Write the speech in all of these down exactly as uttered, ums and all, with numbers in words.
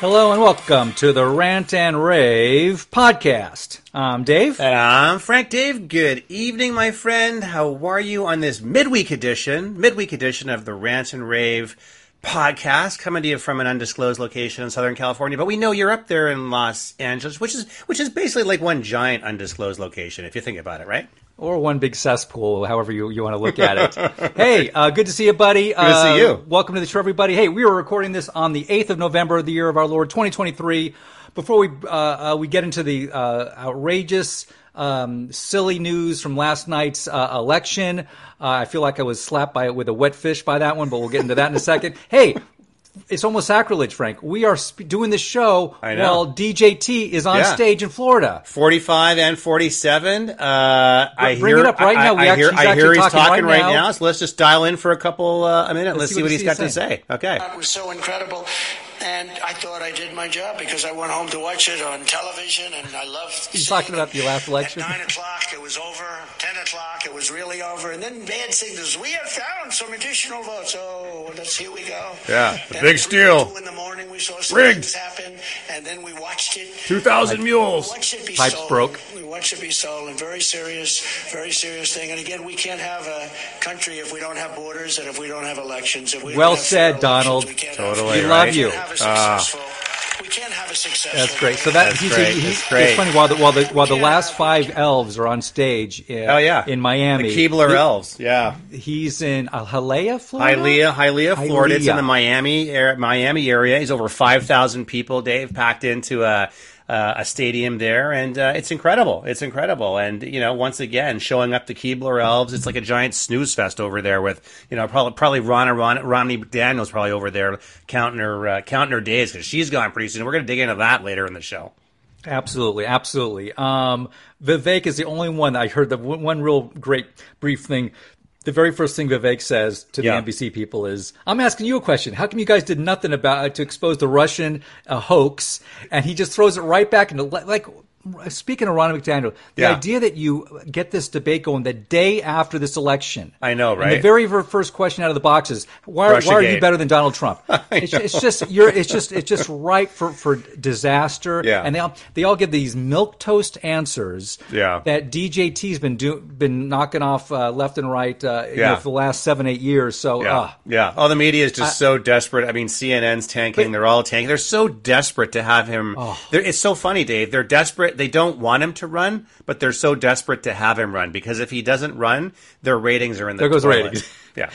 Hello and welcome to the Rant and Rave podcast. I'm Dave. And I'm Frank Dave. Good evening, my friend. How are you on this midweek edition, midweek edition of the Rant and Rave podcast, coming to you from an undisclosed location in Southern California. But we know you're up there in Los Angeles, which is which is basically like one giant undisclosed location, if you think about it, right? Or one big cesspool, however you, you want to look at it. Hey, uh, good to see you, buddy. Good uh, to see you. Welcome to the show, everybody. Hey, we were recording this on the eighth of November, the year of our Lord, twenty twenty-three. Before we uh, uh, we get into the uh, outrageous, um, silly news from last night's uh, election, uh, I feel like I was slapped by it with a wet fish by that one, but we'll get into that in a second. Hey, it's almost sacrilege, Frank. We are sp- doing this show while D J T is on yeah. stage in Florida. forty-five and forty-seven. Uh, I bring hear, it up right I, now. We I, actually, hear, I hear he's talking, talking right now. now, so let's just dial in for a couple uh, a minute. Let's, let's see what, what he's got to say. Okay. It was so incredible, and I thought I did my job because I went home to watch it on television, and I loved He's singing. Talking about the last election. At nine o'clock, it was over. ten o'clock, it was really over. And then bad signals. We have found some additional votes. Oh, let's, here we go. Yeah, the and big steal. Two in the morning, we saw some things happen, and then we watched it. two thousand like, mules. We watched it be Pipes stolen. broke. We watched it be stolen. Very serious, very serious thing. And again, we can't have a country if we don't have borders and if we don't have elections. If we well said, Donald. We totally. We love right? you. Uh, we can't have a successful. That's great. So that that's he's, great. He's, that's great. It's funny while the while the while the last five elves are on stage. In, oh yeah. in Miami, the Keebler he, elves. Yeah, he's in uh, Hialeah, Florida. Hialeah, Hialeah, Florida. Hialeah. It's in the Miami er, Miami area. He's over five thousand people. Dave packed into a uh, a stadium there, and uh, it's incredible. It's incredible. And you know, once again, showing up the Keebler elves. It's like a giant snooze fest over there. With you know, probably probably Ronna Ronna Ronna McDaniel's probably over there counting her uh, counting her days because she's gone pretty soon. We're going to dig into that later in the show. Absolutely, absolutely. Um, Vivek is the only one I heard the w- one real great brief thing. The very first thing Vivek says to the yeah. N B C people is, I'm asking you a question. How come you guys did nothing about it to expose the Russian uh, hoax? And he just throws it right back into, like, speaking of Ronna McDaniel, the yeah. idea that you get this debate going the day after this election. I know, right? And the very first question out of the box is, why, why are you better than Donald Trump? it's, it's just you're. It's just it's just ripe for, for disaster. Yeah. And they all, they all give these milquetoast answers yeah. that D J T's been do, been knocking off uh, left and right uh, yeah. you know, for the last seven, eight years. So yeah. Uh, yeah. Oh, the media is just I, so desperate. I mean, C N N's tanking. But, they're all tanking. They're so desperate to have him. Oh. It's so funny, Dave. They're desperate. They don't want him to run, but they're so desperate to have him run because if he doesn't run, their ratings are in the toilet. There goes ratings. Yeah,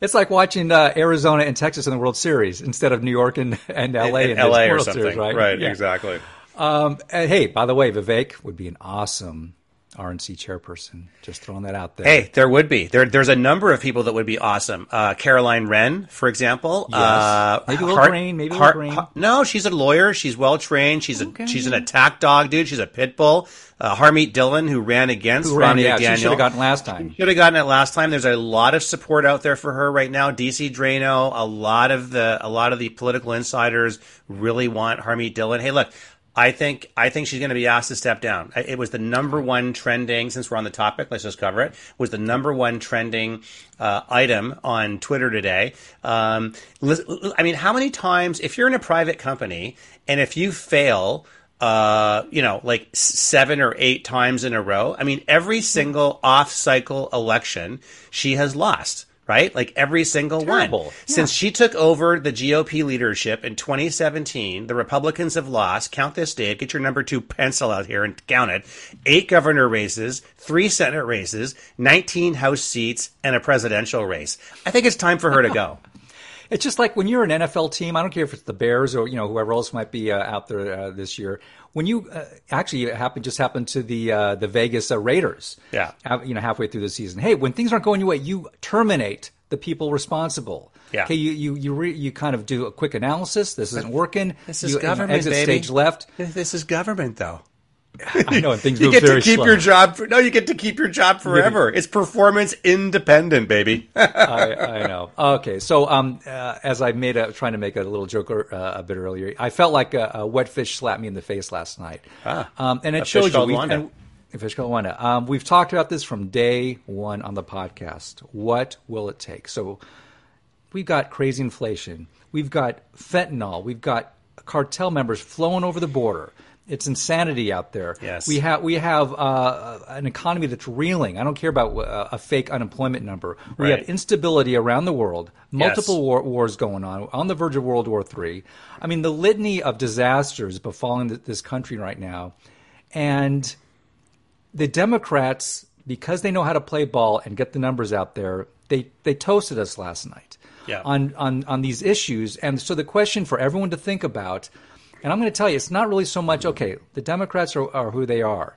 it's like watching uh, Arizona and Texas in the World Series instead of New York and, and L A in the World Series, right? Right, yeah. exactly. Um, and hey, by the way, Vivek would be an awesome R N C chairperson. Just throwing that out there. Hey, there would be. There, there's a number of people that would be awesome. Uh, Caroline Wren, for example. Yes. Uh, maybe a little Hart, brain. Maybe a little brain. Hart, no, she's a lawyer. She's well trained. She's okay. a she's an attack dog, dude. She's a pit bull. Uh, Harmeet Dhillon, who ran against Ronna yeah, McDaniel. She should have gotten last time. Should have gotten it last time. There's a lot of support out there for her right now. D C Drano, a lot of the a lot of the political insiders really want Harmeet Dhillon. Hey, look. I think I think she's going to be asked to step down. It was the number one trending, since we're on the topic, let's just cover it, was the number one trending uh, item on Twitter today. Um, I mean, how many times, if you're in a private company and if you fail, uh, you know, like seven or eight times in a row, I mean, every single off-cycle election she has lost. Right? Like every single Terrible. one. Yeah. Since she took over the G O P leadership in twenty seventeen, the Republicans have lost, count this, Dave, get your number two pencil out here and count it, eight governor races, three Senate races, nineteen House seats, and a presidential race. I think it's time for her to go. It's just like when you're an N F L team, I don't care if it's the Bears or, you know, whoever else might be uh, out there uh, this year. When you uh, actually it happened, just happened to the uh, the Vegas uh, Raiders, yeah, uh, you know, halfway through the season. Hey, when things aren't going your way, you terminate the people responsible. Yeah. Okay, you you you, re- you kind of do a quick analysis. This isn't working. This is you, government, you know, exit baby. Stage left. This is government, though. I know, and things you move get very to keep slow. Your job. For, no, you get to keep your job forever. It's performance independent, baby. I, I know. Okay, so um, uh, as I made a trying to make a little joke uh, a bit earlier, I felt like a, a wet fish slapped me in the face last night, ah, um, and it shows you. We, and, a fish called Wanda. Um, we've talked about this from day one on the podcast. What will it take? So we've got crazy inflation. We've got fentanyl. We've got cartel members flowing over the border. It's insanity out there. Yes. We have we have uh, an economy that's reeling. I don't care about uh, a fake unemployment number. We right. have instability around the world, multiple yes. war- wars going on, on the verge of World War Three. I mean, the litany of disasters befalling th- this country right now. And the Democrats, because they know how to play ball and get the numbers out there, they, they toasted us last night yeah. on, on, on these issues. And so the question for everyone to think about, and I'm going to tell you, it's not really so much, okay, the Democrats are, are who they are.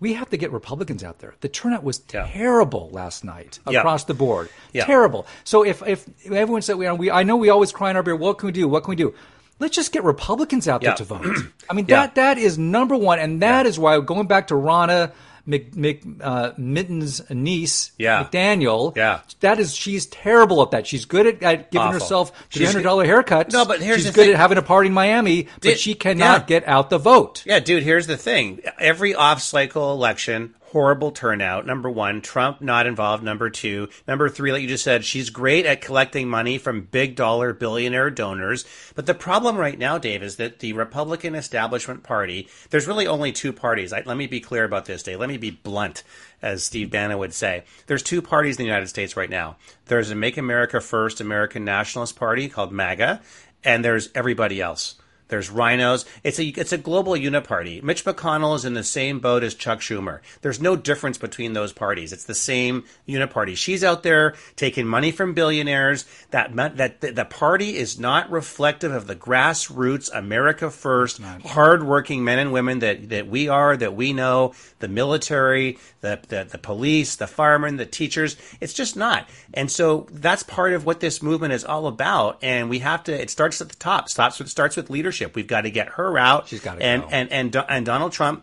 We have to get Republicans out there. The turnout was terrible yeah. last night across yeah. the board. Yeah. Terrible. So if, if everyone said, we, I know we always cry in our beer, what can we do? What can we do? Let's just get Republicans out yeah. there to vote. I mean, yeah. that that is number one. And that yeah. is why, going back to Ronna Mc, Mc, uh, Mitten's niece, yeah. McDaniel, yeah. that is, she's terrible at that. She's good at, at giving Awful. herself three hundred dollars haircuts. No, but here's she's the good thing. At having a party in Miami, but dude, she cannot yeah. get out the vote. Yeah, dude, here's the thing. Every off-cycle election, horrible turnout. Number one, Trump not involved. Number two. Number three, like you just said, she's great at collecting money from big dollar billionaire donors. But the problem right now, Dave, is that the Republican establishment party, there's really only two parties. I, let me be clear about this, Dave. Let me be blunt, as Steve Bannon would say. There's two parties in the United States right now. There's a Make America First American Nationalist Party called MAGA, and there's everybody else. There's rhinos. It's a it's a global uniparty. Mitch McConnell is in the same boat as Chuck Schumer. There's no difference between those parties. It's the same uniparty. She's out there taking money from billionaires. That that the party is not reflective of the grassroots America First, hardworking men and women that, that we are, that we know, the military, the, the the police, the firemen, the teachers. It's just not. And so that's part of what this movement is all about. And we have to. It starts at the top. Stops. It starts with leadership. We've got to get her out. She's got to and, go. and and and Donald Trump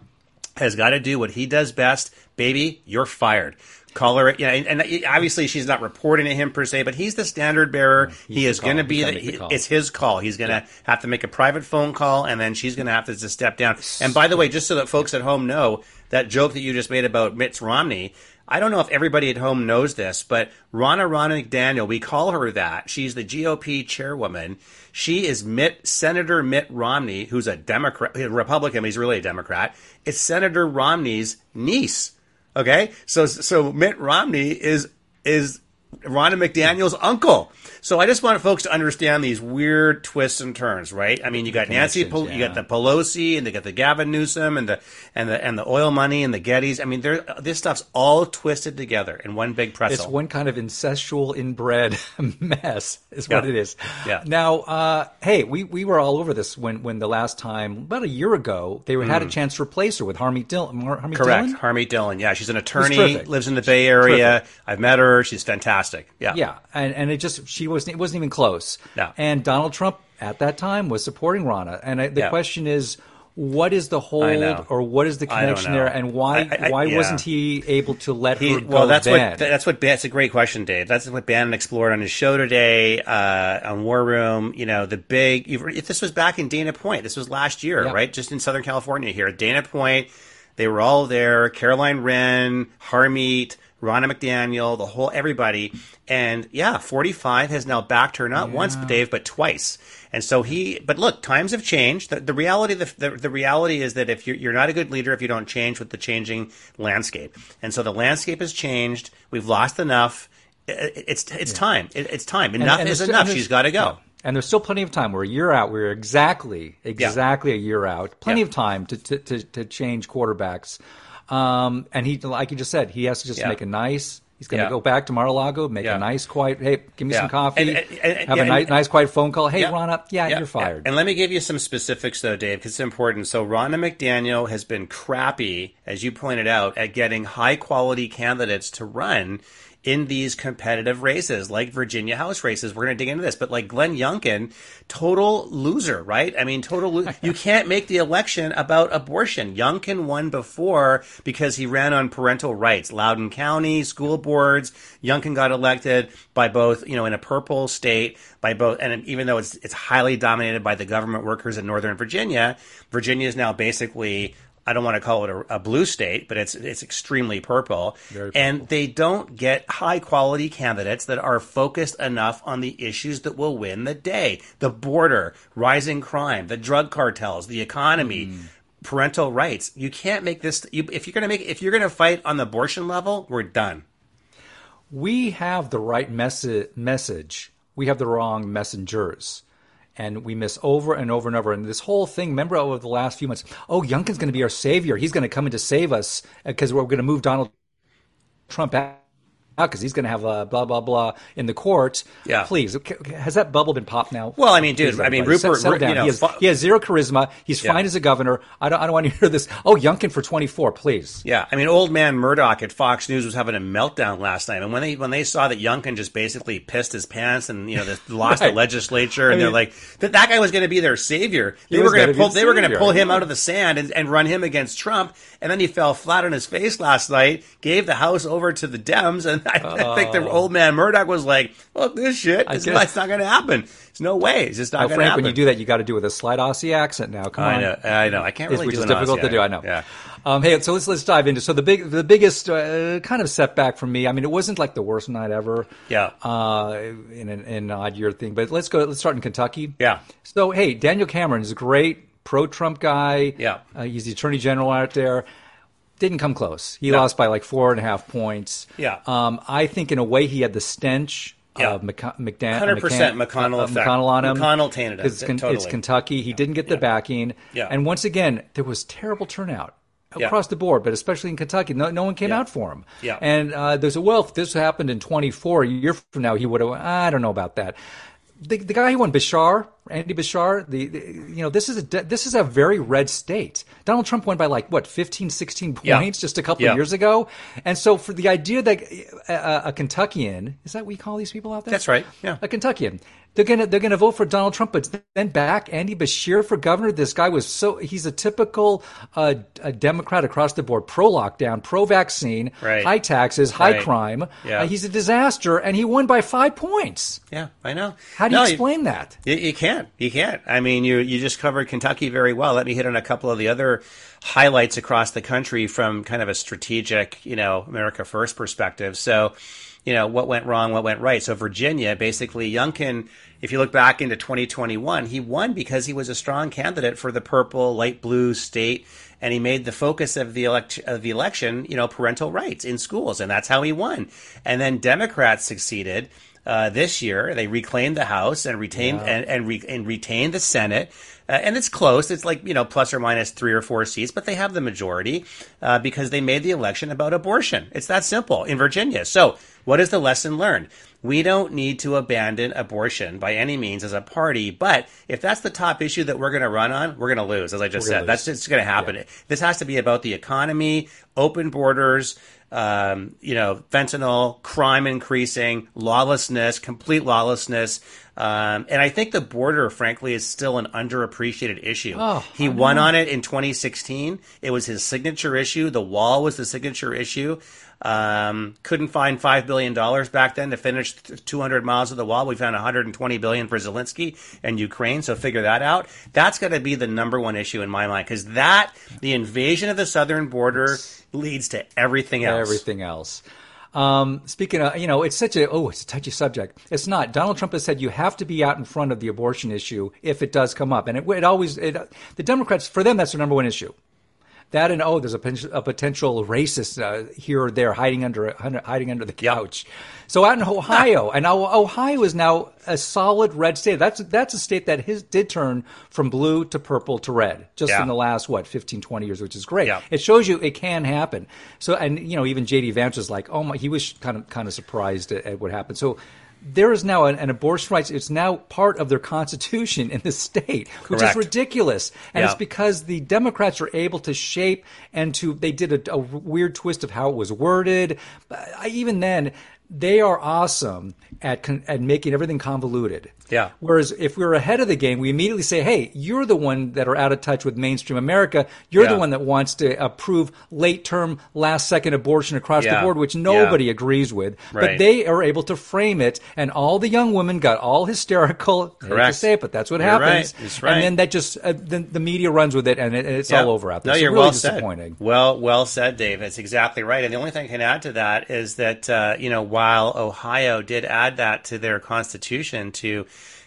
has got to do what he does best. Baby, you're fired. Call her. Yeah, and, and obviously she's not reporting to him per se, but he's the standard bearer. He's he is going to be. The, the it's his call. He's going to yeah. have to make a private phone call, and then she's going to have to just step down. And by the way, just so that folks at home know, that joke that you just made about Mitt Romney. I don't know if everybody at home knows this, but Ronna Ronna McDaniel, we call her that. She's the G O P chairwoman. She is Mitt, Senator Mitt Romney, who's a Democrat, a Republican, but he's really a Democrat. It's Senator Romney's niece. Okay, so so Mitt Romney is is Ronna McDaniel's uncle. So I just want folks to understand these weird twists and turns, right? I mean, you got Nancy, Pel- yeah. you got the Pelosi, and they got the Gavin Newsom, and the and the and the oil money, and the Gettys. I mean, this stuff's all twisted together in one big pretzel. It's one kind of incestual, inbred mess, is yeah. what it is. Yeah. Now, uh, hey, we, we were all over this when, when the last time, about a year ago, they were, mm. had a chance to replace her with Harmeet Dhillon. Harmeet Correct, Dhillon? Harmeet Dhillon. Yeah, she's an attorney, lives in the Bay Area. Perfect. I've met her. She's fantastic. Yeah, yeah, and and it just she. It wasn't, it wasn't even close. No. And Donald Trump at that time was supporting Ronna. And I, the yeah. question is, what is the hold or what is the connection there? And why I, I, why yeah. wasn't he able to let he, her go well, that's then? What, that's, what, that's a great question, Dave. That's what Bannon explored on his show today uh, on War Room. You know, the big – if this was back in Dana Point. This was last year, yeah. right, just in Southern California here. Dana Point, they were all there, Caroline Wren, Harmeet, Ronna McDaniel, the whole everybody. And yeah, forty-five has now backed her not yeah. once, Dave, but twice. And so he, but look, times have changed. The, the reality, the, the the reality is that if you're, you're not a good leader, if you don't change with the changing landscape. And so the landscape has changed. We've lost enough. It, it's it's yeah. time. It, it's time. Enough and, and is enough. She's got to go. Yeah. And there's still plenty of time. We're a year out. We're exactly, exactly yeah. a year out. Plenty yeah. of time to, to, to, to change quarterbacks. Um, and he, like you just said, he has to just yeah. make a nice, he's going to yeah. go back to Mar-a-Lago, make yeah. a nice, quiet, hey, give me yeah. some coffee, and, and, and, have yeah, a nice, and, nice, quiet phone call. Hey, yeah. Ronna, yeah, yeah, you're fired. And let me give you some specifics, though, Dave, because it's important. So Ronna McDaniel has been crappy, as you pointed out, at getting high-quality candidates to run in these competitive races, like Virginia House races. We're going to dig into this, but like Glenn Youngkin, total loser, right? I mean, total lo- you can't make the election about abortion. Youngkin won before because he ran on parental rights, Loudoun County, school boards. Youngkin got elected by both, you know, in a purple state by both. And even though it's, it's highly dominated by the government workers in Northern Virginia, Virginia is now basically I don't want to call it a, a blue state, but it's it's extremely purple. Very purple. And they don't get high-quality candidates that are focused enough on the issues that will win the day. The border, rising crime, the drug cartels, the economy, mm. parental rights. You can't make this you, – if you're going to make if you're going to fight on the abortion level, we're done. We have the right mes- message. We have the wrong messengers. And we miss over and over and over. And this whole thing, remember over the last few months, oh, Youngkin's going to be our savior. He's going to come in to save us because we're going to move Donald Trump out because he's going to have a blah, blah, blah in the court. Yeah. Please. Okay, okay. Has that bubble been popped now? Well, I mean, dude, Please, I mean, Rupert, settle down. You know, he, has, he has zero charisma. He's yeah. fine as a governor. I don't, I don't want to hear this. Oh, Youngkin for twenty-four, please. Yeah. I mean, old man Murdoch at Fox News was having a meltdown last night. And when they when they saw that Youngkin just basically pissed his pants and, you know, they lost right. the legislature, and I mean, they're like, that, that guy was going to be their savior. They were going to pull, they were going to pull him out of the sand and, and run him against Trump. And then he fell flat on his face last night, gave the House over to the Dems, and I, uh, I think the old man Murdoch was like, "Well, this shit, it's not, not going to happen. There's no way. It's just not oh, going to happen." When you do that, you got to do it with a slight Aussie accent. Now, come I on, know, I know, I can't really, it's, do which is difficult Aussie to do. I know. Yeah. Um, hey, so let's let's dive into so the big, the biggest uh, kind of setback for me. I mean, it wasn't like the worst night ever. Yeah. Uh, in an, in an odd year thing, but let's go. Let's start in Kentucky. Yeah. So hey, Daniel Cameron is a great pro-Trump guy. Yeah. Uh, he's the attorney general out there. Didn't come close. He no. lost by like four and a half points. Yeah. Um, I think in a way he had the stench yeah. of McDaniel. one hundred percent McConnell effect. McConnell on him. McConnell tainted him. It's, con- totally. it's Kentucky. He yeah. didn't get the yeah. backing. Yeah. And once again, there was terrible turnout across yeah. the board, but especially in Kentucky. No, no one came yeah. out for him. Yeah. And uh, there's a, well, if this happened in twenty-four, a year from now, he would have, I don't know about that. The, the guy who won, Beshear, Andy Beshear, the, the you know, this is a de- this is a very red state. Donald Trump won by like what fifteen, sixteen points yeah. just a couple yeah. of years ago, and so for the idea that a, a Kentuckian, is that what you call these people out there? That's right. Yeah, a Kentuckian. They're gonna they're gonna vote for Donald Trump, but then back Andy Beshear for governor. This guy was so he's a typical uh, a Democrat across the board, pro lockdown, pro vaccine, right. high taxes, high right. crime. Yeah. Uh, he's a disaster, and he won by five points. Yeah, I know. How do no, you explain you, that? You, you can't. You can't. I mean, you you just covered Kentucky very well. Let me hit on a couple of the other highlights across the country from kind of a strategic, you know, America First perspective. So, you know, what went wrong, what went right. So Virginia, basically Youngkin, if you look back into twenty twenty-one, he won because he was a strong candidate for the purple, light blue state. And he made the focus of the elect- of the election, you know, parental rights in schools. And that's how he won. And then Democrats succeeded. Uh, this year, they reclaimed the House and retained yeah. and and, re- and retained the Senate, uh, and it's close. It's like, you know, plus or minus three or four seats, but they have the majority uh, because they made the election about abortion. It's that simple in Virginia. So, what is the lesson learned? We don't need to abandon abortion by any means as a party, but if that's the top issue that we're going to run on, we're going to lose. As I just we're said, that's just going to happen. Yeah. This has to be about the economy, open borders. Um, you know, fentanyl, crime increasing, lawlessness, complete lawlessness. Um, and I think the border, frankly, is still an underappreciated issue. Oh, he won on it in twenty sixteen. It was his signature issue. The wall was the signature issue. Um, couldn't find five billion dollars back then to finish two hundred miles of the wall. We found one hundred twenty billion dollars for Zelensky and Ukraine. So figure that out. That's got to be the number one issue in my mind, because that, the invasion of the southern border leads to everything else. Everything else. Um, speaking of, you know, it's such a, oh, it's a touchy subject. It's not. Donald Trump has said you have to be out in front of the abortion issue if it does come up. And it, it always, it, the Democrats, for them, that's their number one issue. That and, oh, there's a, a potential racist uh, here or there hiding under hiding under the couch. Yep. So out in Ohio, and Ohio is now a solid red state. That's that's a state that his, did turn from blue to purple to red just yeah. in the last, what, fifteen, twenty years, which is great. Yeah. It shows you it can happen. So, and, you know, even J D Vance was like, oh, my, he was kind of kind of surprised at, at what happened. So there is now an, an abortion rights. It's now part of their constitution in the state, which Correct. Is ridiculous. And yeah. it's because the Democrats are able to shape and to they did a, a weird twist of how it was worded. But even then, they are awesome at, at making everything convoluted. Yeah. Whereas if we were ahead of the game, we immediately say, hey, you're the one that are out of touch with mainstream America. You're yeah. the one that wants to approve late-term, last-second abortion across yeah. the board, which nobody yeah. agrees with. Right. But they are able to frame it, and all the young women got all hysterical. Correct. To say it, but that's what you're happens. Right. That's right. And then that just uh, then the media runs with it, and it, it's yeah. all over out there. No, it's you're really well disappointing. Said. Well, well said, Dave. That's exactly right. And the only thing I can add to that is that uh, you know, while Ohio did add that to their constitution to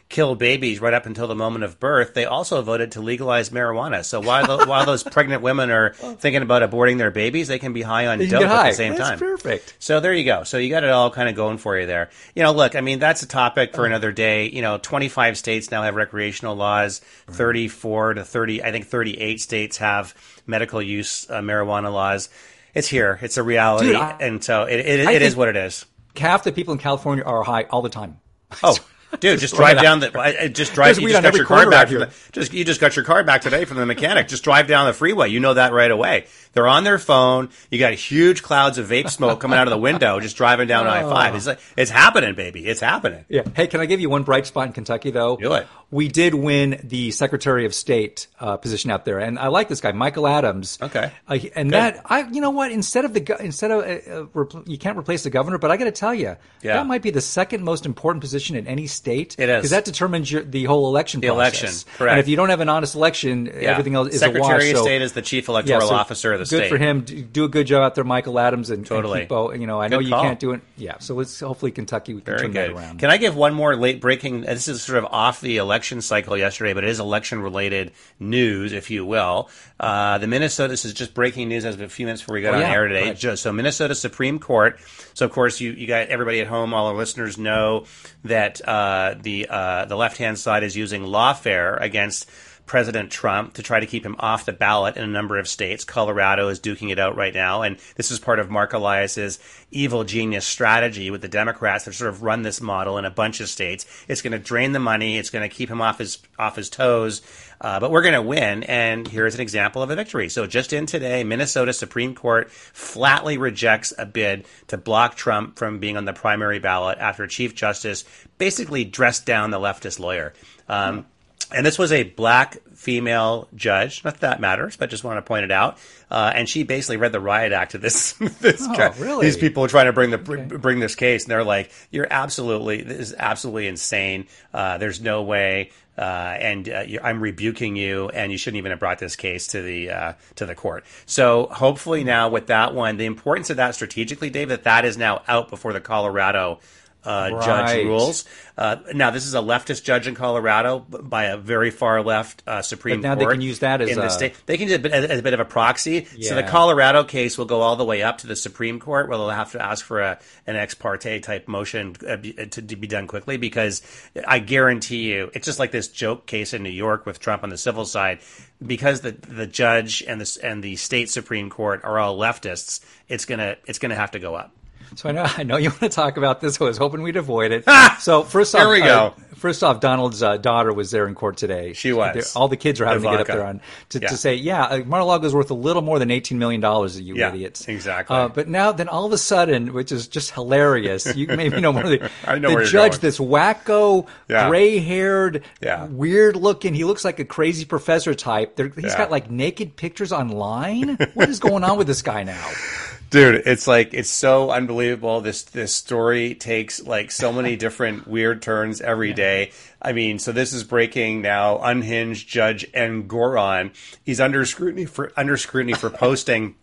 kill babies right up until the moment of birth, they also voted to legalize marijuana. So while the, while those pregnant women are thinking about aborting their babies, they can be high on dope high. at the same that's time. That's perfect. So there you go. So you got it all kind of going for you there. You know, look, I mean, that's a topic for another day. You know, twenty-five states now have recreational laws. thirty-four to thirty, I think thirty-eight states have medical use uh, marijuana laws. It's here. It's a reality. Dude, I, and so it it, it is what it is. Half the people in California are high all the time. Oh. Dude, just, just drive down the. I, I just drive. You just got your car back. From the, just you just got your car back today from the mechanic. Just drive down the freeway. You know that right away. They're on their phone. You got huge clouds of vape smoke coming out of the window. Just driving down oh. I five. It's like, it's happening, baby. It's happening. Yeah. Hey, can I give you one bright spot in Kentucky though? Do it. We did win the Secretary of State uh, position out there, and I like this guy, Michael Adams. Okay. Uh, and Good. that I, you know what? Instead of the instead of uh, uh, you can't replace the governor, but I got to tell you, yeah. that might be the second most important position in any state. State, it is, because that determines your, the whole election the process. Election, correct. And if you don't have an honest election, yeah. everything else is Secretary a wash. Secretary of State so, is the chief electoral yeah, so officer of the good state. Good for him. Do a good job out there, Michael Adams, and, totally. and keep, you know, I good know you call. Can't do it. Yeah, so let's hopefully Kentucky we can Very turn good. that around. Can I give one more late breaking? This is sort of off the election cycle yesterday, but it is election related news, if you will. Uh, the Minnesota. This is just breaking news as of a few minutes before we got oh, on yeah, air today. Right. So Minnesota Supreme Court. So of course you you got everybody at home, all our listeners know that. Uh, Uh, the uh, the left-hand side is using lawfare against President Trump to try to keep him off the ballot in a number of states. Colorado is duking it out right now. And this is part of Mark Elias's evil genius strategy with the Democrats. They've sort of run this model in a bunch of states. It's going to drain the money. It's going to keep him off his off his toes. Uh, but we're going to win, and here's an example of a victory. So just in today, Minnesota Supreme Court flatly rejects a bid to block Trump from being on the primary ballot after Chief Justice basically dressed down the leftist lawyer. Um, and this was a black female judge, not that that matters, but just want to point it out. Uh, and she basically read the riot act to this. this oh, guy. Really? These people are trying to bring the okay. bring this case, and they're like, "You're absolutely this is absolutely insane. Uh, there's no way." Uh, and uh, you're, I'm rebuking you, and you shouldn't even have brought this case to the uh, to the court. So hopefully now with that one, the importance of that strategically, Dave, that that is now out before the Colorado uh, right. judge rules. Uh, now this is a leftist judge in Colorado by a very far left uh, Supreme Court. But now Court they can use that as in a the state. They can do it as a bit of a proxy. Yeah. So the Colorado case will go all the way up to the Supreme Court, where they'll have to ask for a an ex parte type motion to be done quickly, because I guarantee you, it's just like this joke case in New York with Trump on the civil side, because the the judge and the and the state Supreme Court are all leftists. It's gonna it's gonna have to go up. So I know I know you want to talk about this. I was hoping we'd avoid it. Ah, so first off, there we go. Uh, first off, Donald's uh, daughter was there in court today. She was. All the kids are having Ivanka. to get up there on to, yeah. to say, yeah, Mar-a-Lago is worth a little more than eighteen million dollars, you yeah, idiots. Exactly. Uh, but now, then all of a sudden, which is just hilarious, you maybe know more of the, I know the where judge, this wacko, yeah. gray-haired, yeah. weird-looking, he looks like a crazy professor type. They're, he's yeah. got like naked pictures online. What is going on with this guy now? Dude, it's like, it's so unbelievable. This this story takes like so many different weird turns every yeah. day. I mean, so this is breaking now. Unhinged Judge Engoron. He's under scrutiny for under scrutiny for posting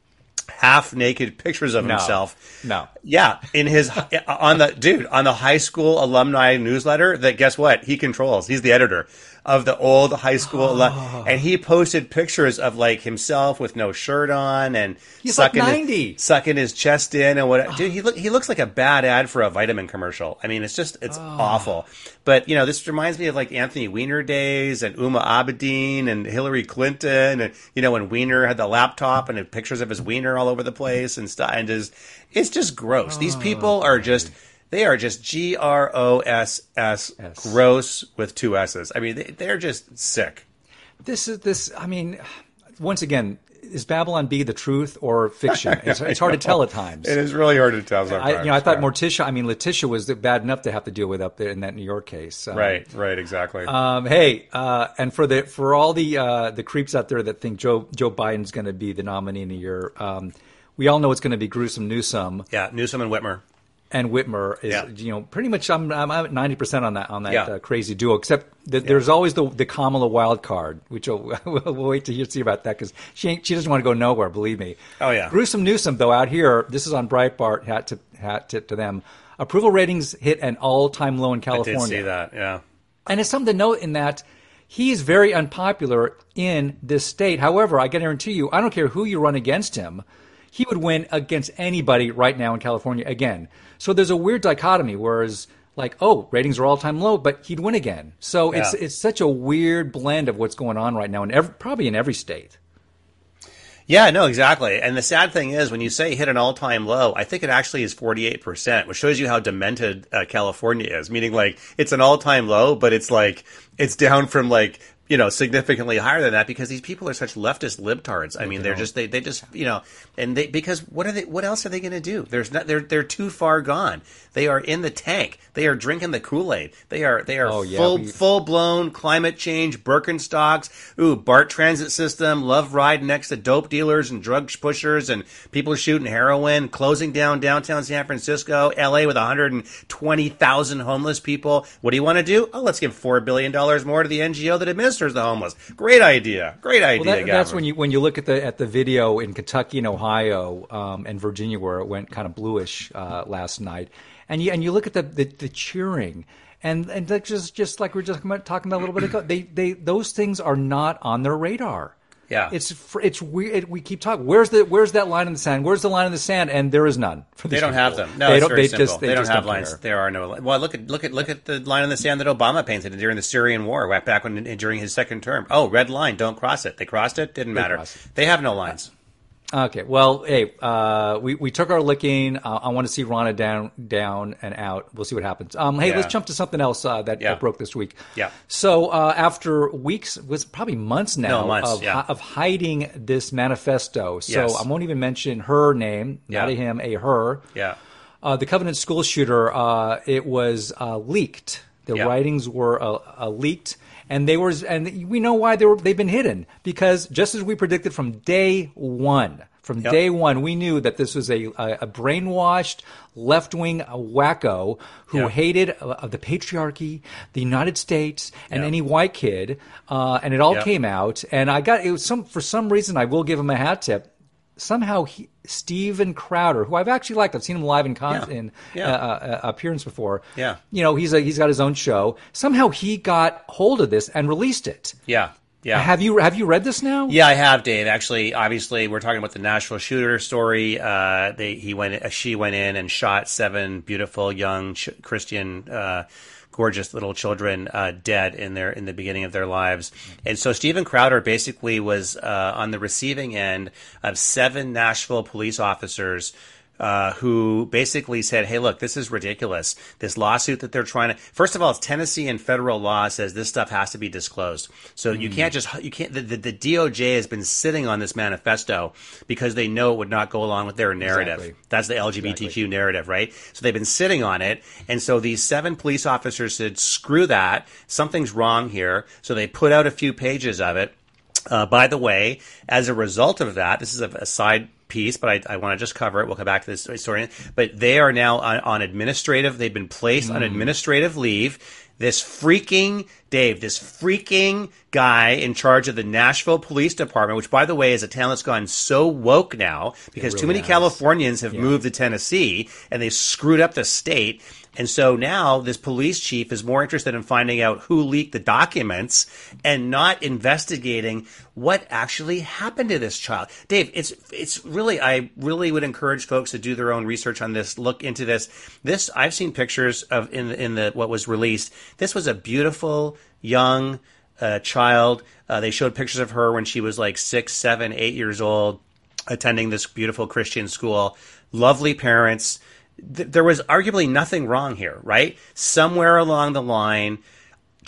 half-naked pictures of no, himself. No. Yeah, in his on the dude on the high school alumni newsletter that guess what? He controls. He's the editor of the old high school oh. alum, and he posted pictures of like himself with no shirt on and he's sucking like ninety. His, sucking his chest in and what oh. dude he look he looks like a bad ad for a vitamin commercial. I mean, it's just it's oh. awful. But, you know, this reminds me of like Anthony Weiner days and Uma Abedin and Hillary Clinton, and you know, when Weiner had the laptop and had pictures of his wiener all over the place and stuff, and just it's just gross. Oh, these people are just they are just G R O S S gross with two S's. I mean, they, they're just sick. This is this. I mean, once again, is Babylon B the truth or fiction? It's, it's hard to tell at times. It is really hard to tell sometimes. I, you know, I thought yeah. Morticia, I mean, Letitia was bad enough to have to deal with up there in that New York case. Um, right, right, exactly. Um, hey, uh, and for the for all the uh, the creeps out there that think Joe Joe Biden's going to be the nominee in the year, um, we all know it's going to be gruesome Newsom. Yeah, Newsom and Whitmer. And Whitmer is, yeah. you know, pretty much I'm I'm at ninety percent on that on that yeah. uh, crazy duo. Except that yeah. there's always the the Kamala wild card, which we'll, we'll wait to hear, see about that because she ain't, she doesn't want to go nowhere. Believe me. Oh yeah. Gruesome Newsom though out here. This is on Breitbart. Hat tip hat tip to them. Approval ratings hit an all time low in California. I did see that. Yeah. And it's something to note in that he is very unpopular in this state. However, I guarantee you, I don't care who you run against him. He would win against anybody right now in California again. So there's a weird dichotomy, whereas like, oh, ratings are all-time low, but he'd win again. So yeah. it's it's such a weird blend of what's going on right now, in every, probably in every state. Yeah, no, exactly. And the sad thing is, when you say hit an all-time low, I think it actually is forty-eight percent, which shows you how demented uh, California is. Meaning, like, it's an all-time low, but it's like it's down from like. you know, significantly higher than that because these people are such leftist libtards. I mean, they're just, they, they just, you know, and they, because what are they, what else are they going to do? There's not, they're, they're too far gone. They are in the tank. They are drinking the Kool-Aid. They are, they are oh, yeah, full, we... full blown climate change, Birkenstocks, ooh, BART transit system, love ride next to dope dealers and drug pushers and people shooting heroin, closing down downtown San Francisco, L A with one hundred twenty thousand homeless people. What do you want to do? Oh, let's give four billion dollars more to the N G O that administers the homeless. Great idea. Great idea. Well, that, that's when you when you look at the at the video in Kentucky and Ohio um, and Virginia where it went kind of bluish uh, last night, and you and you look at the the, the cheering and and that's just just like we were just talking about a little bit ago. They they those things are not on their radar. Yeah, it's it's weird. It, we keep talking. Where's the where's that line in the sand? Where's the line in the sand? And there is none. For they don't people. have them. No, they it's very they simple. Just, they, they don't have don't lines. Care. There are no. Well, look at look at look at the line in the sand that Obama painted during the Syrian war, right back when during his second term. Oh, red line. Don't cross it. They crossed it. Didn't they matter. It. They have no lines. Okay. Well, hey, uh, we we took our licking. Uh, I want to see Ronna down down and out. We'll see what happens. Um, hey, yeah. let's jump to something else uh, that, yeah. that broke this week. Yeah. So uh, after weeks, was probably months now no, months, of yeah. of hiding this manifesto. So yes. I won't even mention her name. Yeah. Not a him, a her. Yeah. Uh, the Covenant school shooter. Uh, it was uh, leaked. The yeah. writings were uh, uh, leaked. And they were, and we know why they were. They've been hidden because just as we predicted from day one, from yep. day one, we knew that this was a a, a brainwashed left-wing wacko who yep. hated uh, the patriarchy, the United States, and yep. any white kid. Uh, and it all yep. came out. And I got it was some for some reason. I will give him a hat tip. Somehow, he, Stephen Crowder, who I've actually liked, I've seen him live in, con- yeah. in yeah. Uh, uh, appearance before. Yeah, you know, he's a, he's got his own show. Somehow, he got hold of this and released it. Yeah. Yeah. Have you have you read this now? Yeah, I have, Dave. Actually, obviously, we're talking about the Nashville shooter story. Uh, they he went, she went in and shot seven beautiful young ch- Christian. Uh, Gorgeous little children uh, dead in their in the beginning of their lives, and so Stephen Crowder basically was uh, on the receiving end of seven Nashville police officers. Uh, who basically said, hey, look, this is ridiculous. This lawsuit that they're trying to, first of all, it's Tennessee and federal law says this stuff has to be disclosed. So mm. you can't just, you can't, the, the, the D O J has been sitting on this manifesto because they know it would not go along with their narrative. Exactly. That's the L G B T Q exactly. narrative, right? So they've been sitting on it. And so these seven police officers said, screw that. Something's wrong here. So they put out a few pages of it. Uh, by the way, as a result of that, this is a, a side piece, but I, I want to just cover it. We'll come back to this story. But they are now on, on administrative. They've been placed mm. on administrative leave. This freaking Dave, this freaking guy in charge of the Nashville Police Department, which, by the way, is a town that's gone so woke now because really too many has. Californians have yeah. moved to Tennessee and they screwed up the state. And so now this police chief is more interested in finding out who leaked the documents and not investigating what actually happened to this child. Dave, it's it's really, I really would encourage folks to do their own research on this, look into this. This, I've seen pictures of in, in the what was released. This was a beautiful, young uh, child. Uh, they showed pictures of her when she was like six, seven, eight years old, attending this beautiful Christian school. Lovely parents. There was arguably nothing wrong here, right? Somewhere along the line,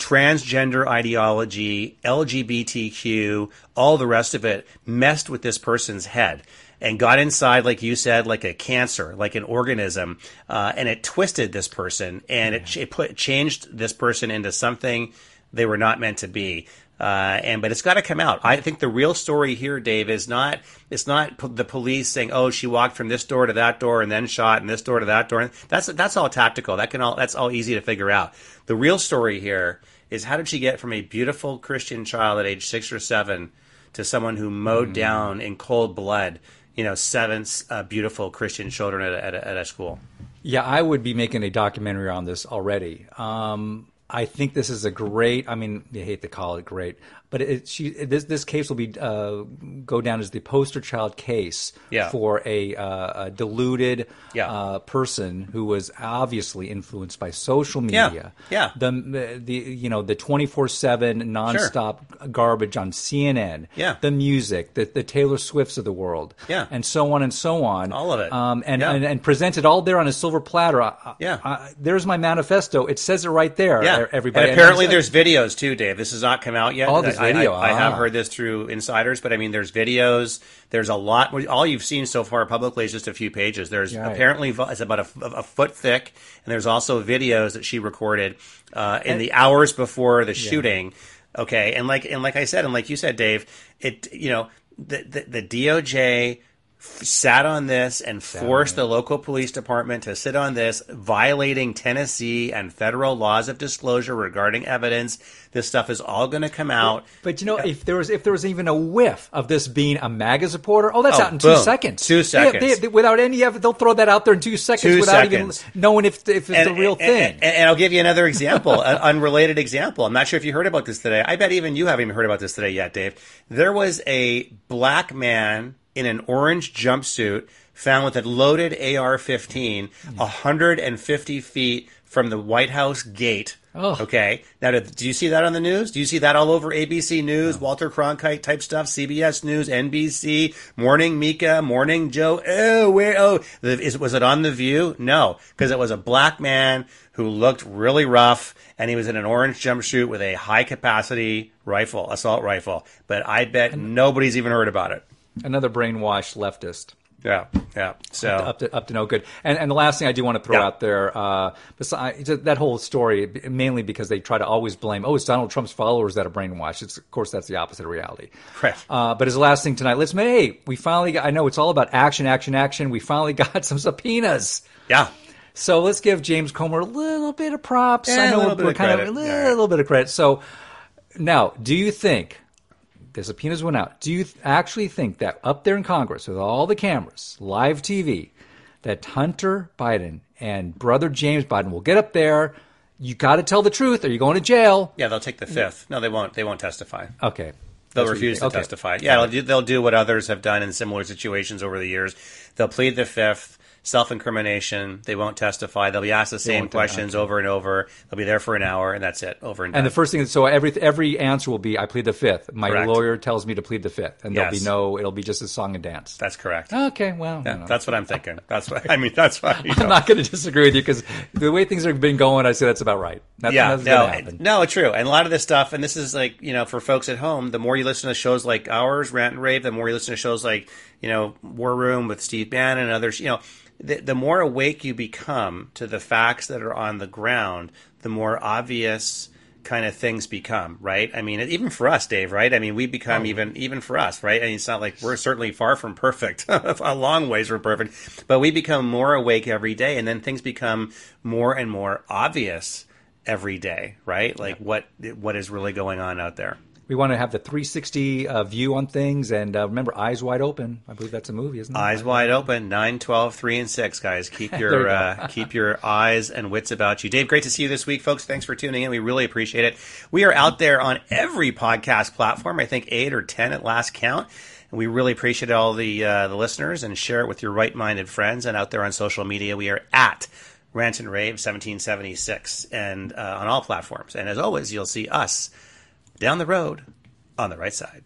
transgender ideology, L G B T Q, all the rest of it messed with this person's head and got inside, like you said, like a cancer, like an organism, uh, and it twisted this person, and yeah. it, it put changed this person into something they were not meant to be. Uh, and but it's got to come out. I think the real story here, Dave, is not it's not p- the police saying, "Oh, she walked from this door to that door and then shot, and this door to that door." That's that's all tactical. That can all that's all easy to figure out. The real story here is how did she get from a beautiful Christian child at age six or seven to someone who mowed mm-hmm. down in cold blood, you know, seven uh, beautiful Christian children at a, at, a, at a school. Yeah, I would be making a documentary on this already. Um, I think this is a great, I mean, you hate to call it great, but it, she, this this case will be uh, go down as the poster child case yeah. for a, uh, a deluded yeah. uh, person who was obviously influenced by social media. Yeah, yeah. The, the you know, the twenty-four seven nonstop sure. garbage on C N N. Yeah. The music, the, the Taylor Swifts of the world. Yeah. And so on and so on. All of it. Um, and, yeah. and, and presented all there on a silver platter. I, yeah. I, there's my manifesto. It says it right there. Yeah. Everybody. And apparently and there's, there's videos too, Dave. This has not come out yet. All this video. I, I, ah. I have heard this through insiders, but I mean, there's videos. There's a lot. All you've seen so far publicly is just a few pages. There's right. apparently it's about a, a foot thick, and there's also videos that she recorded uh, in and, the hours before the yeah. shooting. Okay, and like and like I said, and like you said, Dave, it you know the the, the D O J. Sat on this and forced the local police department to sit on this, violating Tennessee and federal laws of disclosure regarding evidence. This stuff is all going to come out. But, but you know, yeah. if there was if there was even a whiff of this being a MAGA supporter, oh, that's oh, out in boom. two seconds. Two seconds. They, they, they, without any effort, they'll throw that out there in two seconds two without seconds. even knowing if, if it's and, the real and, thing. And, and, and I'll give you another example, an unrelated example. I'm not sure if you heard about this today. I bet even you haven't even heard about this today yet, Dave. There was a black man in an orange jumpsuit found with a loaded A R fifteen one hundred fifty feet from the White House gate. Oh. Okay. Now, did, do you see that on the news? Do you see that all over A B C News, no. Walter Cronkite type stuff, C B S News, N B C, Morning Mika, Morning Joe? Oh, where? Oh, the, is, was it on The View? No, because it was a black man who looked really rough, and he was in an orange jumpsuit with a high-capacity rifle, assault rifle. But I bet and- nobody's even heard about it. Another brainwashed leftist. Yeah, yeah. So up to, up to, up to no good. And and the last thing I do want to throw yeah. out there, uh, besides that whole story, mainly because they try to always blame, oh, it's Donald Trump's followers that are brainwashed. It's, of course, that's the opposite of reality. Right. Uh, but as the last thing tonight, let's make, hey, we finally got, I know it's all about action, action, action. We finally got some subpoenas. Yeah. So let's give James Comer a little bit of props. Yeah, I know we're, we're of kind credit. of a little, yeah. little bit of credit. So now, do you think the subpoenas went out? Do you th- actually think that up there in Congress with all the cameras, live T V, that Hunter Biden and brother James Biden will get up there? You got to tell the truth or you're going to jail. Yeah, they'll take the fifth. No, they won't. They won't testify. Okay. They'll That's refuse to okay. testify. Yeah, they'll do, they'll do what others have done in similar situations over the years. They'll plead the fifth. Self-incrimination. They won't testify. They'll be asked the same questions okay. over and over. They'll be there for an hour, and that's it. Over and done. And the first thing is, so every every answer will be, I plead the fifth. My correct. lawyer tells me to plead the fifth, and yes. there'll be no. It'll be just a song and dance. That's correct. Okay, well, yeah, that's what I'm thinking. That's what I mean. That's why you know. I'm not going to disagree with you because the way things have been going, I say that's about right. Nothing, yeah, no, no, true. And a lot of this stuff, and this is like you know, for folks at home, the more you listen to shows like ours, Rant and Rave, the more you listen to shows like you know, War Room with Steve Bannon and others, you know. The, the more awake you become to the facts that are on the ground, the more obvious kind of things become, right? I mean, even for us, Dave, right? I mean, we become oh. even even for us, right? I mean, it's not like we're certainly far from perfect. A long ways from perfect. But we become more awake every day, and then things become more and more obvious every day, right? Like yeah. what what is really going on out there. We want to have the three sixty uh, view on things. And uh, remember, Eyes Wide Open. I believe that's a movie, isn't it? Eyes Wide Open, nine, twelve, three, and six, guys. Keep your uh, keep your eyes and wits about you. Dave, great to see you this week, folks. Thanks for tuning in. We really appreciate it. We are out there on every podcast platform, I think eight or ten at last count. And we really appreciate all the, uh, the listeners, and share it with your right-minded friends. And out there on social media, we are at Rant and Rave seventeen seventy-six and uh, on all platforms. And as always, you'll see us down the road, on the right side.